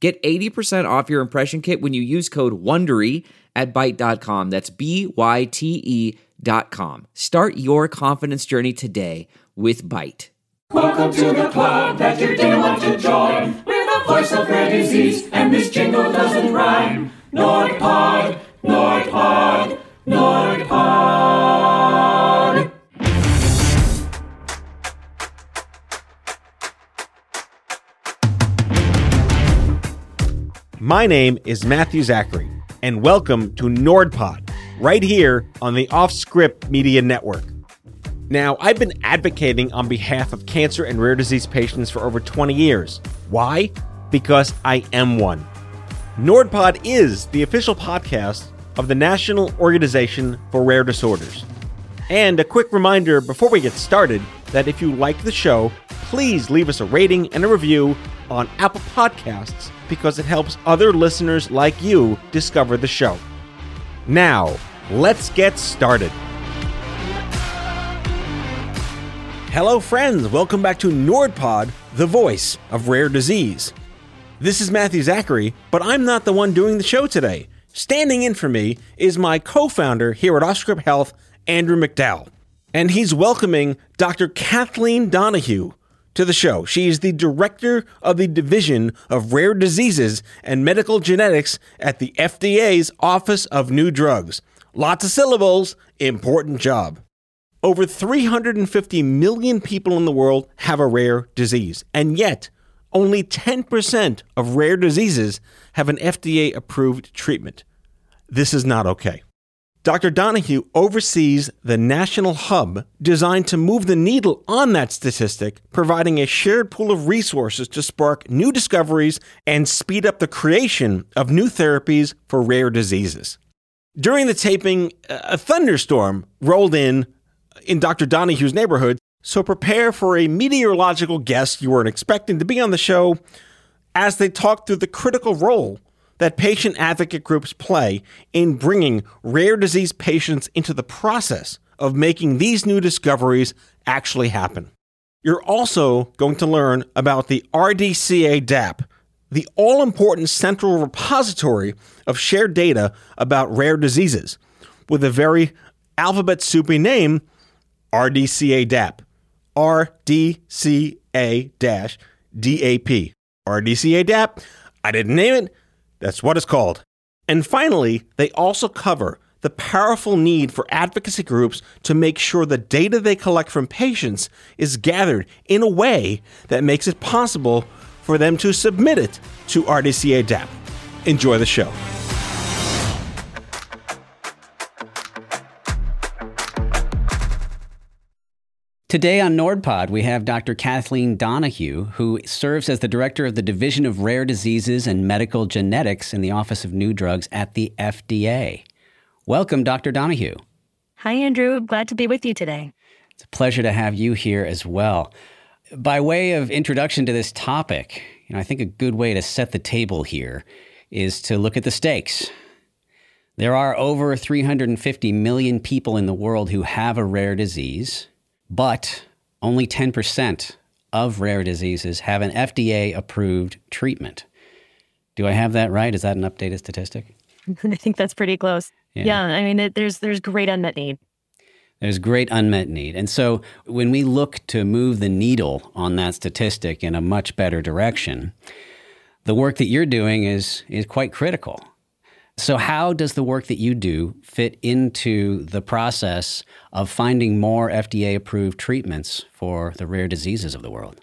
Get 80% off your impression kit when you use code WONDERY at Byte.com. That's Byte.com. Start your confidence journey today with Byte. Welcome to the club that you didn't want to join. We're the voice of rare disease, and this jingle doesn't rhyme. NordPod, NordPod, NordPod. My name is Matthew Zachary, and welcome to NordPod, right here on the Off Script Media Network. Now, I've been advocating on behalf of cancer and rare disease patients for over 20 years. Why? Because I am one. NordPod is the official podcast of the National Organization for Rare Disorders. And a quick reminder before we get started that if you like the show, please leave us a rating and a review on Apple Podcasts because it helps other listeners like you discover the show. Now, let's get started. Hello, friends. Welcome back to NordPod, the voice of rare disease. This is Matthew Zachary, but I'm not the one doing the show today. Standing in for me is my co-founder here at Off Script Health, Andrew MacDowell. And he's welcoming Dr. Kathleen Donohue to the show. She is the director of the Division of Rare Diseases and Medical Genetics at the FDA's Office of New Drugs. Lots of syllables, important job. Over 350 million people in the world have a rare disease, and yet only 10% of rare diseases have an FDA-approved treatment. This is not okay. Dr. Donohue oversees the national hub designed to move the needle on that statistic, providing a shared pool of resources to spark new discoveries and speed up the creation of new therapies for rare diseases. During the taping, a thunderstorm rolled in Dr. Donohue's neighborhood, so prepare for a meteorological guest you weren't expecting to be on the show as they talk through the critical role that patient advocate groups play in bringing rare disease patients into the process of making these new discoveries actually happen. You're also going to learn about the RDCA-DAP, the all-important central repository of shared data about rare diseases, with a very alphabet soupy name, RDCA-DAP, RDCA-DAP, RDCA-DAP. I didn't name it. That's what it's called. And finally, they also cover the powerful need for advocacy groups to make sure the data they collect from patients is gathered in a way that makes it possible for them to submit it to RDCA-DAP. Enjoy the show. Today on NordPod, we have Dr. Kathleen Donohue, who serves as the director of the Division of Rare Diseases and Medical Genetics in the Office of New Drugs at the FDA. Welcome, Dr. Donohue. Hi, Andrew. I'm glad to be with you today. It's a pleasure to have you here as well. By way of introduction to this topic, I think a good way to set the table here is to look at the stakes. There are over 350 million people in the world who have a rare disease, but only 10% of rare diseases have an FDA-approved treatment. Do I have that right? Is that an updated statistic? I think that's pretty close. Yeah, I mean, there's great unmet need. There's great unmet need. And so when we look to move the needle on that statistic in a much better direction, the work that you're doing is quite critical. So how does the work that you do fit into the process of finding more FDA-approved treatments for the rare diseases of the world?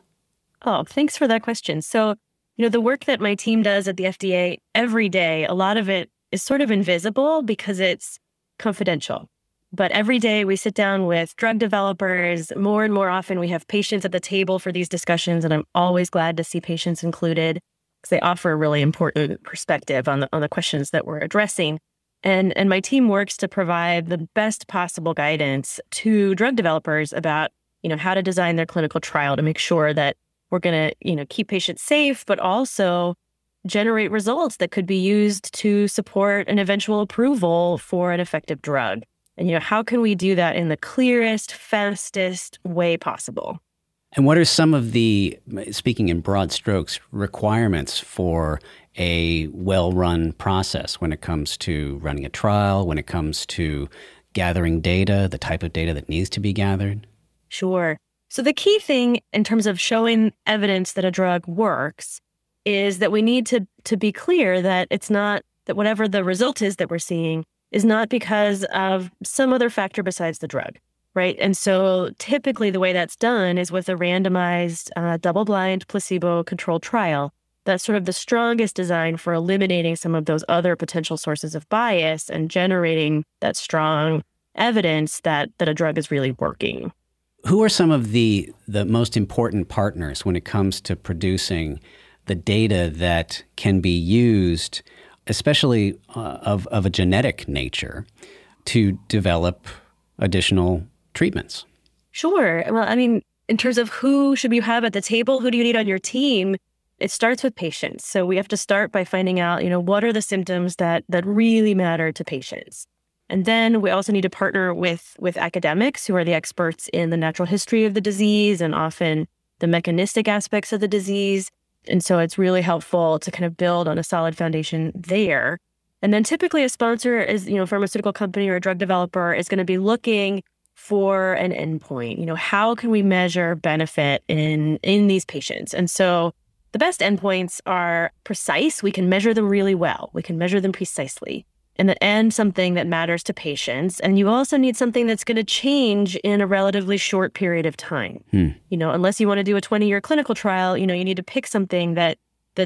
Oh, thanks for that question. So, the work that my team does at the FDA every day, a lot of it is sort of invisible because it's confidential. But every day we sit down with drug developers. More and more often we have patients at the table for these discussions, and I'm always glad to see patients included. because they offer a really important perspective on the questions that we're addressing. And my team works to provide the best possible guidance to drug developers about, how to design their clinical trial to make sure that we're going to, keep patients safe, but also generate results that could be used to support an eventual approval for an effective drug. And, how can we do that in the clearest, fastest way possible? And what are some of the, speaking in broad strokes, requirements for a well-run process when it comes to running a trial, when it comes to gathering data, the type of data that needs to be gathered? Sure. So the key thing in terms of showing evidence that a drug works is that we need to be clear that it's not that whatever the result is that we're seeing is not because of some other factor besides the drug, right? And so typically the way that's done is with a randomized, double-blind, placebo-controlled trial. That's sort of the strongest design for eliminating some of those other potential sources of bias and generating that strong evidence that a drug is really working. Who are some of the most important partners when it comes to producing the data that can be used, especially of a genetic nature, to develop additional treatments? Sure. Well, in terms of who should you have at the table, who do you need on your team? It starts with patients. So we have to start by finding out, what are the symptoms that really matter to patients. And then we also need to partner with academics who are the experts in the natural history of the disease and often the mechanistic aspects of the disease. And so it's really helpful to kind of build on a solid foundation there. And then typically a sponsor is, a pharmaceutical company or a drug developer is going to be looking for an endpoint. How can we measure benefit in these patients? And so the best endpoints are precise. We can measure them really well. We can measure them precisely. In the end, something that matters to patients. And you also need something that's going to change in a relatively short period of time. Unless you want to do a 20-year clinical trial, you need to pick something that's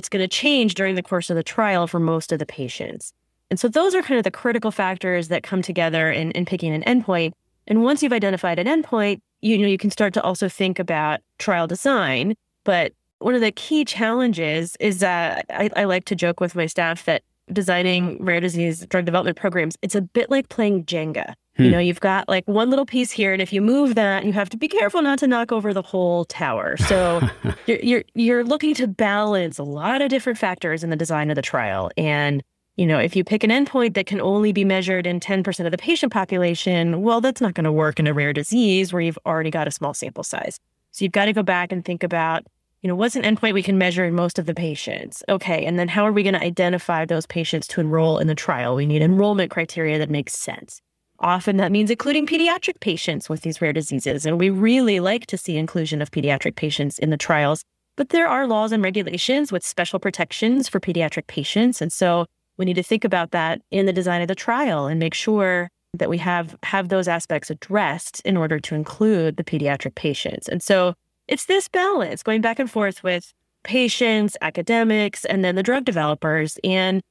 going to change during the course of the trial for most of the patients. And so those are kind of the critical factors that come together in picking an endpoint. And once you've identified an endpoint, you can start to also think about trial design. But one of the key challenges is that I like to joke with my staff that designing rare disease drug development programs, it's a bit like playing Jenga. You've got like one little piece here, and if you move that, you have to be careful not to knock over the whole tower. So you're looking to balance a lot of different factors in the design of the trial. And, if you pick an endpoint that can only be measured in 10% of the patient population, well, that's not going to work in a rare disease where you've already got a small sample size. So you've got to go back and think about, what's an endpoint we can measure in most of the patients? Okay, and then how are we going to identify those patients to enroll in the trial? We need enrollment criteria that makes sense. Often that means including pediatric patients with these rare diseases, and we really like to see inclusion of pediatric patients in the trials. But there are laws and regulations with special protections for pediatric patients, and so we need to think about that in the design of the trial and make sure that we have those aspects addressed in order to include the pediatric patients. And so it's this balance going back and forth with patients, academics, and then the drug developers. And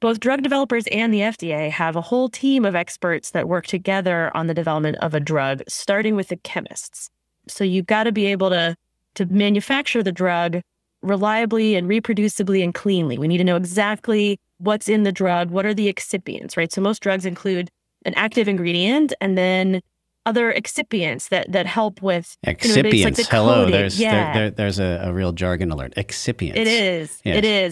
both drug developers and the FDA have a whole team of experts that work together on the development of a drug, starting with the chemists. So you've got to be able to manufacture the drug reliably and reproducibly and cleanly. We need to know exactly what's in the drug, what are the excipients, right? So most drugs include an active ingredient and then other excipients that help with excipients. There's a real jargon alert. Excipients. It is.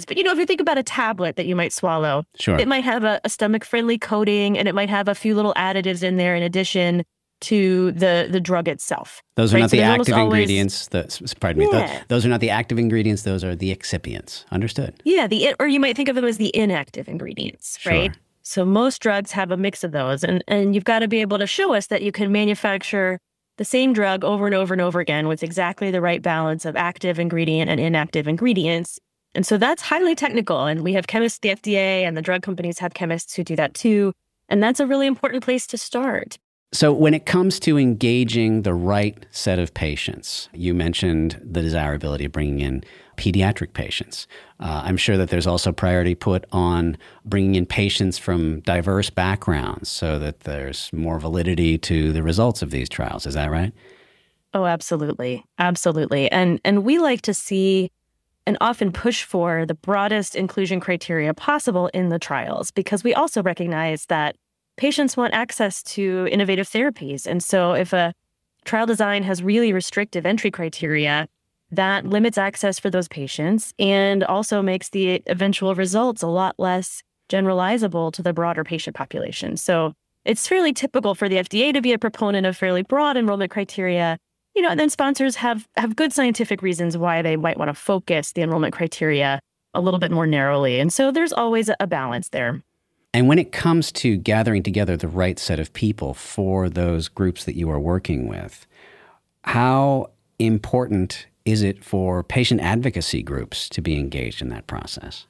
But if you think about a tablet that you might swallow, sure, it might have a stomach-friendly coating, and it might have a few little additives in there in addition to the drug itself. Those are not the active ingredients. Those are not the active ingredients. Those are the excipients. Understood. Yeah, or you might think of them as the inactive ingredients, sure, right? So most drugs have a mix of those, and you've got to be able to show us that you can manufacture the same drug over and over and over again with exactly the right balance of active ingredient and inactive ingredients. And so that's highly technical, and we have chemists at the FDA, and the drug companies have chemists who do that too, and that's a really important place to start. So when it comes to engaging the right set of patients, you mentioned the desirability of bringing in pediatric patients. I'm sure that there's also priority put on bringing in patients from diverse backgrounds so that there's more validity to the results of these trials. Is that right? Oh, absolutely. And we like to see and often push for the broadest inclusion criteria possible in the trials, because we also recognize that patients want access to innovative therapies. And so if a trial design has really restrictive entry criteria, that limits access for those patients and also makes the eventual results a lot less generalizable to the broader patient population. So it's fairly typical for the FDA to be a proponent of fairly broad enrollment criteria, you know, and then sponsors have good scientific reasons why they might want to focus the enrollment criteria a little bit more narrowly. And so there's always a balance there. And when it comes to gathering together the right set of people for those groups that you are working with, how important is it for patient advocacy groups to be engaged in that process?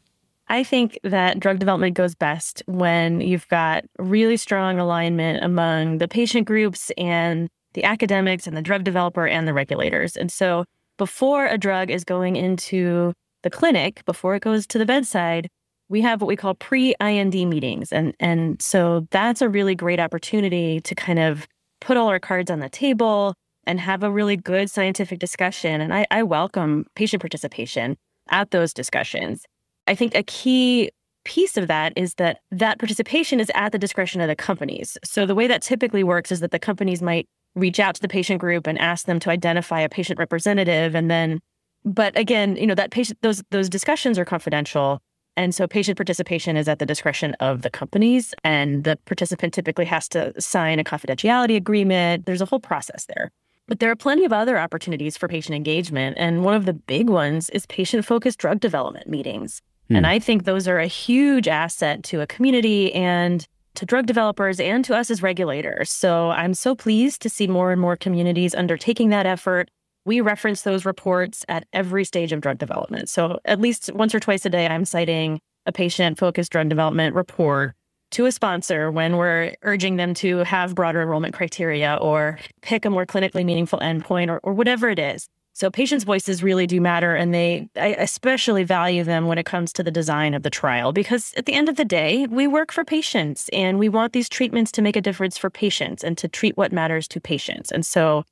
I think that drug development goes best when you've got really strong alignment among the patient groups and the academics and the drug developer and the regulators. And so before a drug is going into the clinic, before it goes to the bedside, we have what we call pre-IND meetings. And so that's a really great opportunity to kind of put all our cards on the table and have a really good scientific discussion. And I welcome patient participation at those discussions. I think a key piece of that is that that participation is at the discretion of the companies. So the way that typically works is that the companies might reach out to the patient group and ask them to identify a patient representative. And then, but again, you know, that patient, those discussions are confidential. And so patient participation is at the discretion of the companies, and the participant typically has to sign a confidentiality agreement. There's a whole process there. But there are plenty of other opportunities for patient engagement. And one of the big ones is patient-focused drug development meetings. And I think those are a huge asset to a community and to drug developers and to us as regulators. So I'm so pleased to see more and more communities undertaking that effort. We reference those reports at every stage of drug development. So at least once or twice a day, I'm citing a patient-focused drug development report to a sponsor when we're urging them to have broader enrollment criteria or pick a more clinically meaningful endpoint or whatever it is. So patients' voices really do matter, and I especially value them when it comes to the design of the trial, because at the end of the day, we work for patients and we want these treatments to make a difference for patients and to treat what matters to patients. And so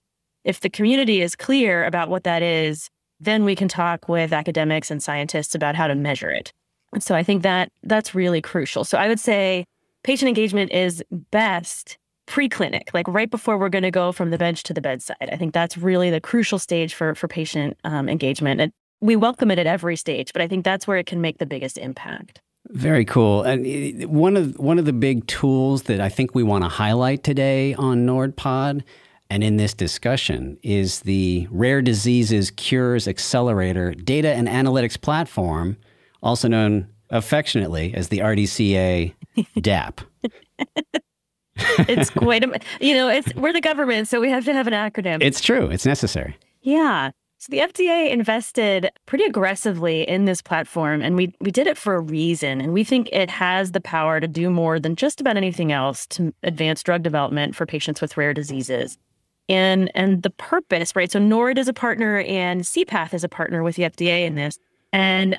if the community is clear about what that is, then we can talk with academics and scientists about how to measure it. And so I think that that's really crucial. So I would say patient engagement is best pre-clinic, like right before we're going to go from the bench to the bedside. I think that's really the crucial stage for patient engagement. And we welcome it at every stage, but I think that's where it can make the biggest impact. Very cool. And one of the big tools that I think we want to highlight today on NordPod and in this discussion is the Rare Diseases Cures Accelerator Data and Analytics Platform, also known affectionately as the RDCA-DAP. It's quite a, you know, it's, we're the government, so we have to have an acronym. It's true. It's necessary. Yeah. So the FDA invested pretty aggressively in this platform, and we did it for a reason. And we think it has the power to do more than just about anything else to advance drug development for patients with rare diseases. And the purpose, right? So NORD is a partner and CPATH is a partner with the FDA in this. And,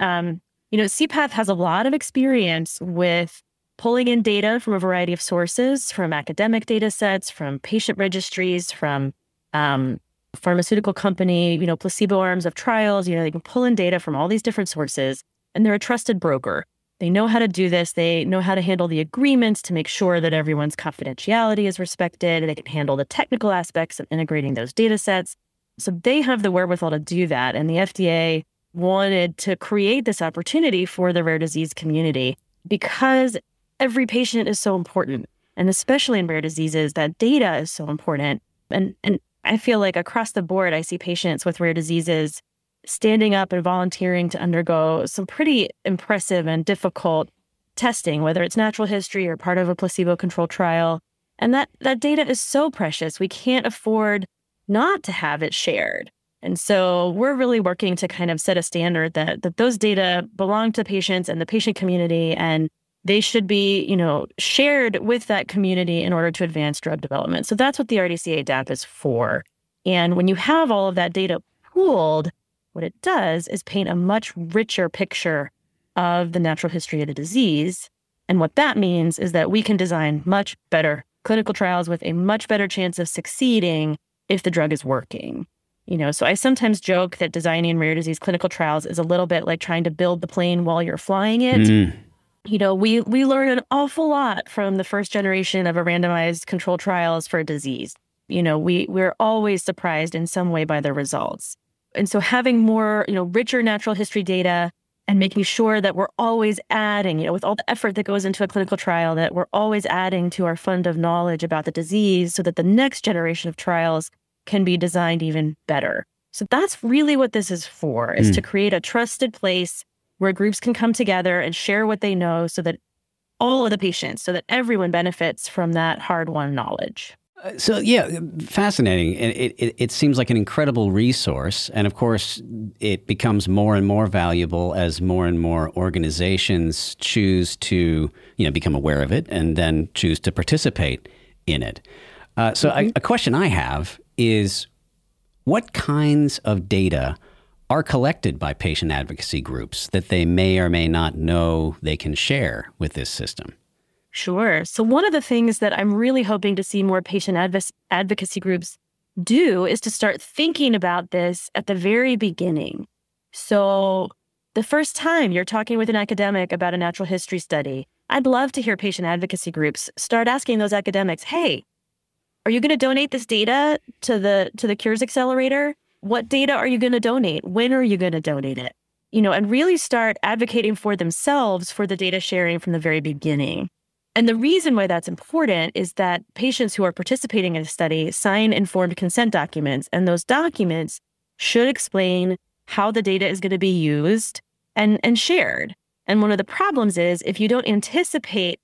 you know, CPATH has a lot of experience with pulling in data from a variety of sources, from academic data sets, from patient registries, from pharmaceutical company, you know, placebo arms of trials. You know, they can pull in data from all these different sources, and they're a trusted broker. They know how to do this. They know how to handle the agreements to make sure that everyone's confidentiality is respected. They can handle the technical aspects of integrating those data sets. So they have the wherewithal to do that. And the FDA wanted to create this opportunity for the rare disease community because every patient is so important, and especially in rare diseases, that data is so important. And I feel like across the board, I see patients with rare diseases standing up and volunteering to undergo some pretty impressive and difficult testing, whether it's natural history or part of a placebo-controlled trial. And that data is so precious. We can't afford not to have it shared. And so we're really working to kind of set a standard that those data belong to patients and the patient community, and they should be, you know, shared with that community in order to advance drug development. So that's what the RDCA-DAP is for. And when you have all of that data pooled, what it does is paint a much richer picture of the natural history of the disease. And what that means is that we can design much better clinical trials with a much better chance of succeeding if the drug is working. You know, so I sometimes joke that designing rare disease clinical trials is a little bit like trying to build the plane while you're flying it. Mm. You know, we learn an awful lot from the first generation of a randomized control trials for a disease. You know, we're always surprised in some way by the results. And so having more, you know, richer natural history data and making sure that we're always adding, you know, with all the effort that goes into a clinical trial, that we're always adding to our fund of knowledge about the disease so that the next generation of trials can be designed even better. So that's really what this is for, is to create a trusted place where groups can come together and share what they know so that all of the patients, so that everyone benefits from that hard-won knowledge. So, yeah, fascinating. It seems like an incredible resource. And, of course, it becomes more and more valuable as more and more organizations choose to, you know, become aware of it and then choose to participate in it. A question I have is, what kinds of data are collected by patient advocacy groups that they may or may not know they can share with this system? Sure. So one of the things that I'm really hoping to see more patient advocacy groups do is to start thinking about this at the very beginning. So the first time you're talking with an academic about a natural history study, I'd love to hear patient advocacy groups start asking those academics, hey, are you going to donate this data to the Cures Accelerator? What data are you going to donate? When are you going to donate it? You know, and really start advocating for themselves for the data sharing from the very beginning. And the reason why that's important is that patients who are participating in a study sign informed consent documents, and those documents should explain how the data is going to be used and shared. And one of the problems is if you don't anticipate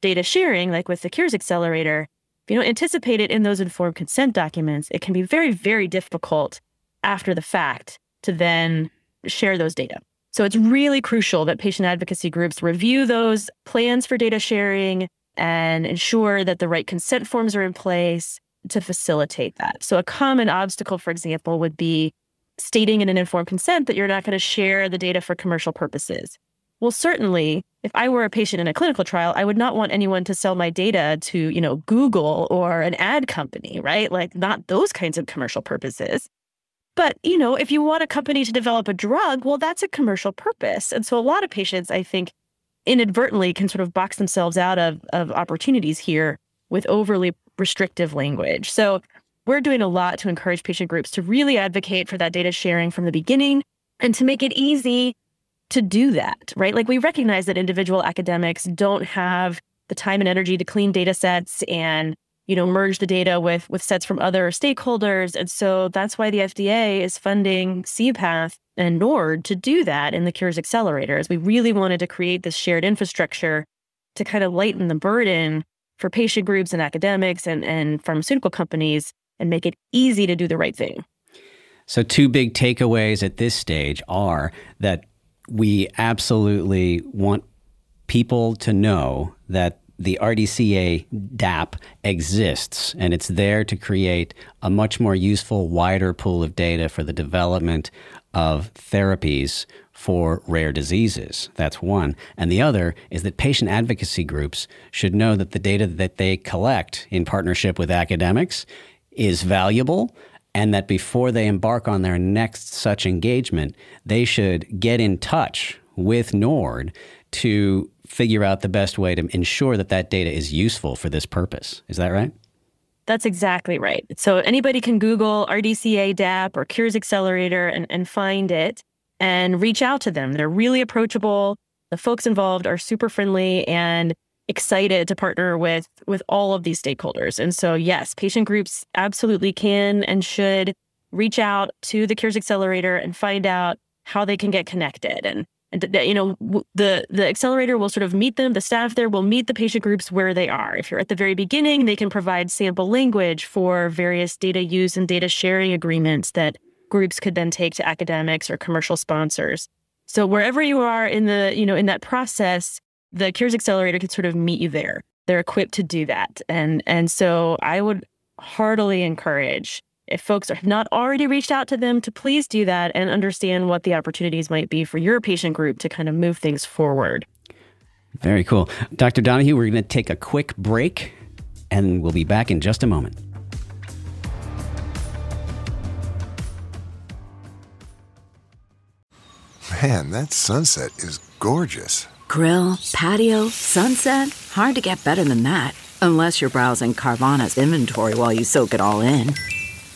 data sharing, like with the Cures Accelerator, if you don't anticipate it in those informed consent documents, it can be very, very difficult after the fact to then share those data. So it's really crucial that patient advocacy groups review those plans for data sharing and ensure that the right consent forms are in place to facilitate that. So a common obstacle, for example, would be stating in an informed consent that you're not going to share the data for commercial purposes. Well, certainly, if I were a patient in a clinical trial, I would not want anyone to sell my data to, you know, Google or an ad company, right? Like, not those kinds of commercial purposes. But, you know, if you want a company to develop a drug, well, that's a commercial purpose. And so a lot of patients, I think, inadvertently can sort of box themselves out of opportunities here with overly restrictive language. So we're doing a lot to encourage patient groups to really advocate for that data sharing from the beginning and to make it easy to do that, right? Like, we recognize that individual academics don't have the time and energy to clean data sets and, you know, merge the data with sets from other stakeholders. And so that's why the FDA is funding CPATH and NORD to do that in the Cures Accelerator. We really wanted to create this shared infrastructure to kind of lighten the burden for patient groups and academics and pharmaceutical companies and make it easy to do the right thing. So two big takeaways at this stage are that we absolutely want people to know that the RDCA-DAP exists, and it's there to create a much more useful, wider pool of data for the development of therapies for rare diseases. That's one. And the other is that patient advocacy groups should know that the data that they collect in partnership with academics is valuable, and that before they embark on their next such engagement, they should get in touch with NORD to figure out the best way to ensure that that data is useful for this purpose. Is that right? That's exactly right. So anybody can Google RDCA-DAP or Cures Accelerator and find it and reach out to them. They're really approachable. The folks involved are super friendly and excited to partner with all of these stakeholders. And so, yes, patient groups absolutely can and should reach out to the Cures Accelerator and find out how they can get connected. And you know, the accelerator will sort of meet them. The staff there will meet the patient groups where they are. If you're at the very beginning, they can provide sample language for various data use and data sharing agreements that groups could then take to academics or commercial sponsors. So wherever you are in the, you know, in that process, the Cures Accelerator can sort of meet you there. They're equipped to do that. And so I would heartily encourage, if folks have not already reached out to them, to please do that and understand what the opportunities might be for your patient group to kind of move things forward. Very cool. Dr. Donohue, we're going to take a quick break, and we'll be back in just a moment. Man, that sunset is gorgeous. Grill, patio, sunset. Hard to get better than that. Unless you're browsing Carvana's inventory while you soak it all in.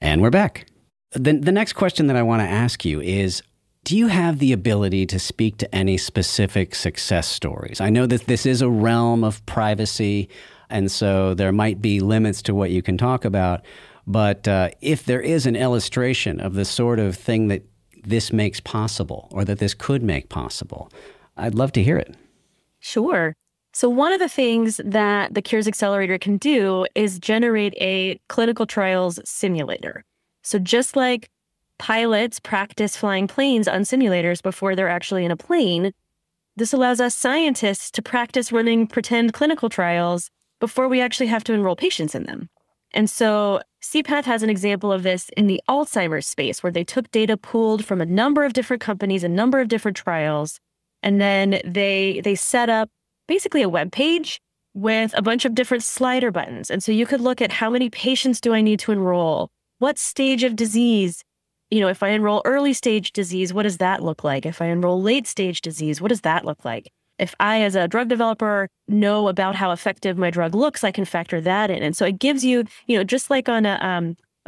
And we're back. The next question that I want to ask you is, do you have the ability to speak to any specific success stories? I know that this is a realm of privacy, and so there might be limits to what you can talk about. But if there is an illustration of the sort of thing that this makes possible or that this could make possible, I'd love to hear it. Sure. So one of the things that the Cures Accelerator can do is generate a clinical trials simulator. So just like pilots practice flying planes on simulators before they're actually in a plane, this allows us scientists to practice running pretend clinical trials before we actually have to enroll patients in them. And so CPATH has an example of this in the Alzheimer's space, where they took data pooled from a number of different companies, a number of different trials, and then they set up basically a web page with a bunch of different slider buttons. And so you could look at how many patients do I need to enroll? What stage of disease, you know, if I enroll early stage disease, what does that look like? If I enroll late stage disease, what does that look like? If I, as a drug developer, know about how effective my drug looks, I can factor that in. And so it gives you, you know, just like on a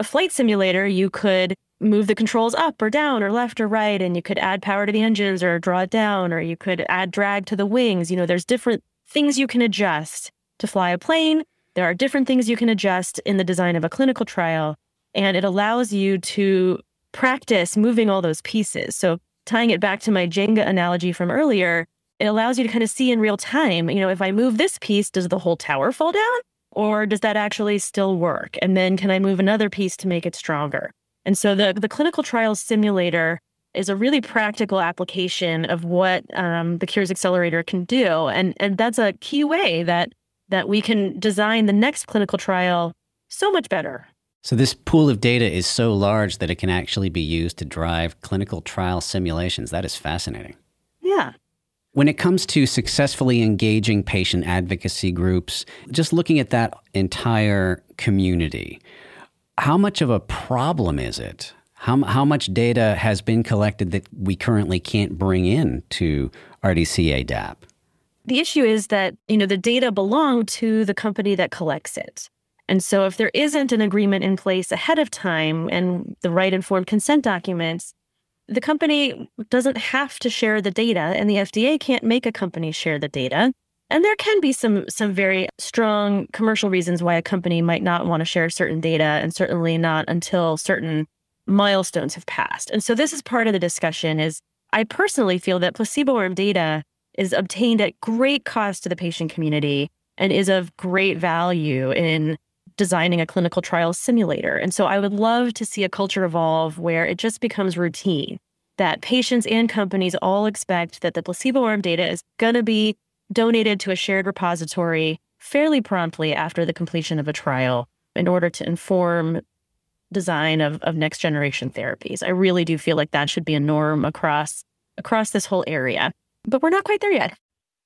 flight simulator, you could move the controls up or down or left or right, and you could add power to the engines or draw it down, or you could add drag to the wings. You know, there's different things you can adjust to fly a plane. There are different things you can adjust in the design of a clinical trial. And it allows you to practice moving all those pieces. So tying it back to my Jenga analogy from earlier, it allows you to kind of see in real time, you know, if I move this piece, does the whole tower fall down? Or does that actually still work? And then can I move another piece to make it stronger? And so the clinical trial simulator is a really practical application of what the Cures Accelerator can do. And that's a key way that we can design the next clinical trial so much better. So this pool of data is so large that it can actually be used to drive clinical trial simulations. That is fascinating. Yeah. When it comes to successfully engaging patient advocacy groups, just looking at that entire community, how much of a problem is it? How much data has been collected that we currently can't bring in to RDCA-DAP? The issue is that, you know, the data belong to the company that collects it. And so if there isn't an agreement in place ahead of time and the right informed consent documents, the company doesn't have to share the data, and the FDA can't make a company share the data. And there can be some very strong commercial reasons why a company might not want to share certain data, and certainly not until certain milestones have passed. And so this is part of the discussion. Is I personally feel that placebo arm data is obtained at great cost to the patient community and is of great value in designing a clinical trial simulator. And so I would love to see a culture evolve where it just becomes routine, that patients and companies all expect that the placebo arm data is going to be donated to a shared repository fairly promptly after the completion of a trial in order to inform design of next generation therapies. I really do feel like that should be a norm across this whole area, but we're not quite there yet.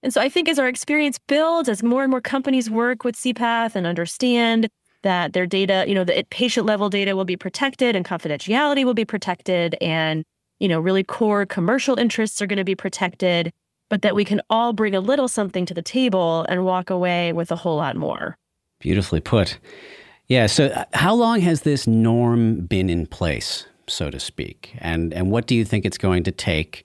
And so I think as our experience builds, as more and more companies work with CPATH and understand that their data, the patient level data will be protected and confidentiality will be protected and, really core commercial interests are going to be protected, but that we can all bring a little something to the table and walk away with a whole lot more. Beautifully put. Yeah. So how long has this norm been in place, so to speak? And what do you think it's going to take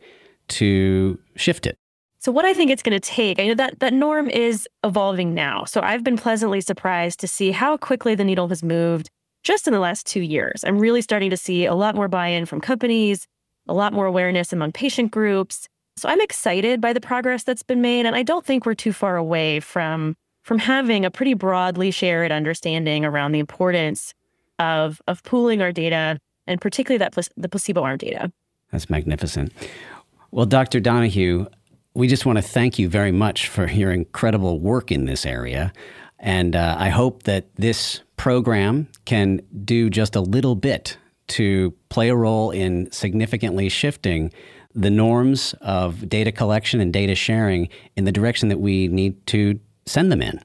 to shift it? So what I think it's going to take, that norm is evolving now. So I've been pleasantly surprised to see how quickly the needle has moved just in the last 2 years. I'm really starting to see a lot more buy-in from companies, a lot more awareness among patient groups. So I'm excited by the progress that's been made. And I don't think we're too far away from having a pretty broadly shared understanding around the importance of pooling our data, and particularly the placebo arm data. That's magnificent. Well, Dr. Donohue, we just want to thank you very much for your incredible work in this area. And I hope that this program can do just a little bit to play a role in significantly shifting the norms of data collection and data sharing in the direction that we need to send them in.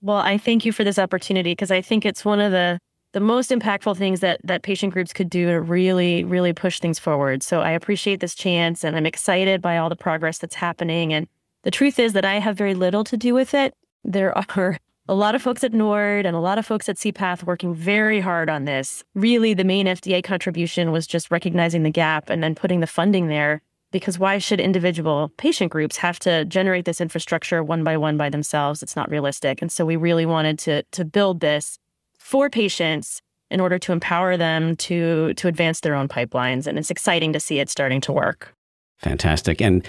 Well, I thank you for this opportunity because I think it's one of the most impactful things that patient groups could do to really, really push things forward. So I appreciate this chance and I'm excited by all the progress that's happening. And the truth is that I have very little to do with it. There are a lot of folks at Nord and a lot of folks at CPATH working very hard on this. Really, the main FDA contribution was just recognizing the gap and then putting the funding there, because why should individual patient groups have to generate this infrastructure one by themselves? It's not realistic. And so we really wanted to build this for patients in order to empower them to advance their own pipelines. And it's exciting to see it starting to work. Fantastic. And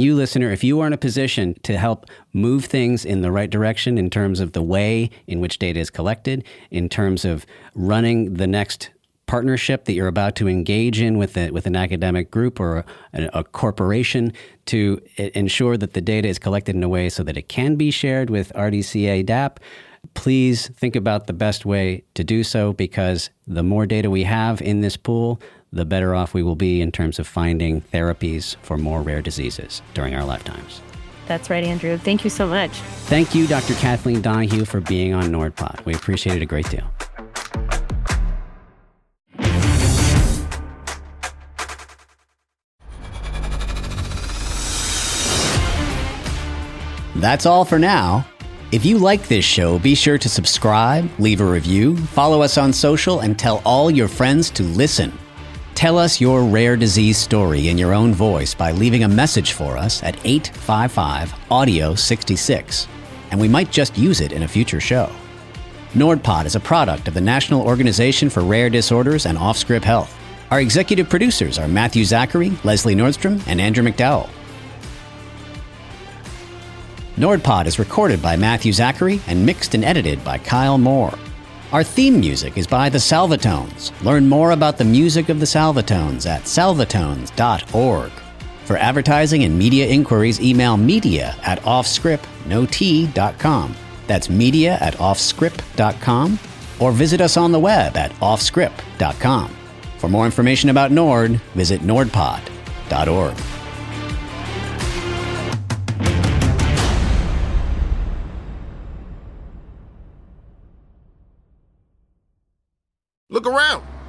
you, listener, if you are in a position to help move things in the right direction in terms of the way in which data is collected, in terms of running the next partnership that you're about to engage in with an academic group or a corporation to ensure that the data is collected in a way so that it can be shared with RDCA-DAP, please think about the best way to do so, because the more data we have in this pool, the better off we will be in terms of finding therapies for more rare diseases during our lifetimes. That's right, Andrew. Thank you so much. Thank you, Dr. Kathleen Donohue, for being on NordPod. We appreciate it a great deal. That's all for now. If you like this show, be sure to subscribe, leave a review, follow us on social, and tell all your friends to listen. Tell us your rare disease story in your own voice by leaving a message for us at 855-AUDIO-66, and we might just use it in a future show. NordPod is a product of the National Organization for Rare Disorders and Off Script Health. Our executive producers are Matthew Zachary, Leslie Nordstrom, and Andrew MacDowell. NordPod is recorded by Matthew Zachary and mixed and edited by Kyle Moore. Our theme music is by The Salvatones. Learn more about the music of The Salvatones at salvatones.org. For advertising and media inquiries, email media@offscriptnot.com. That's media@offscript.com, or visit us on the web at offscript.com. For more information about Nord, visit nordpod.org. Look around.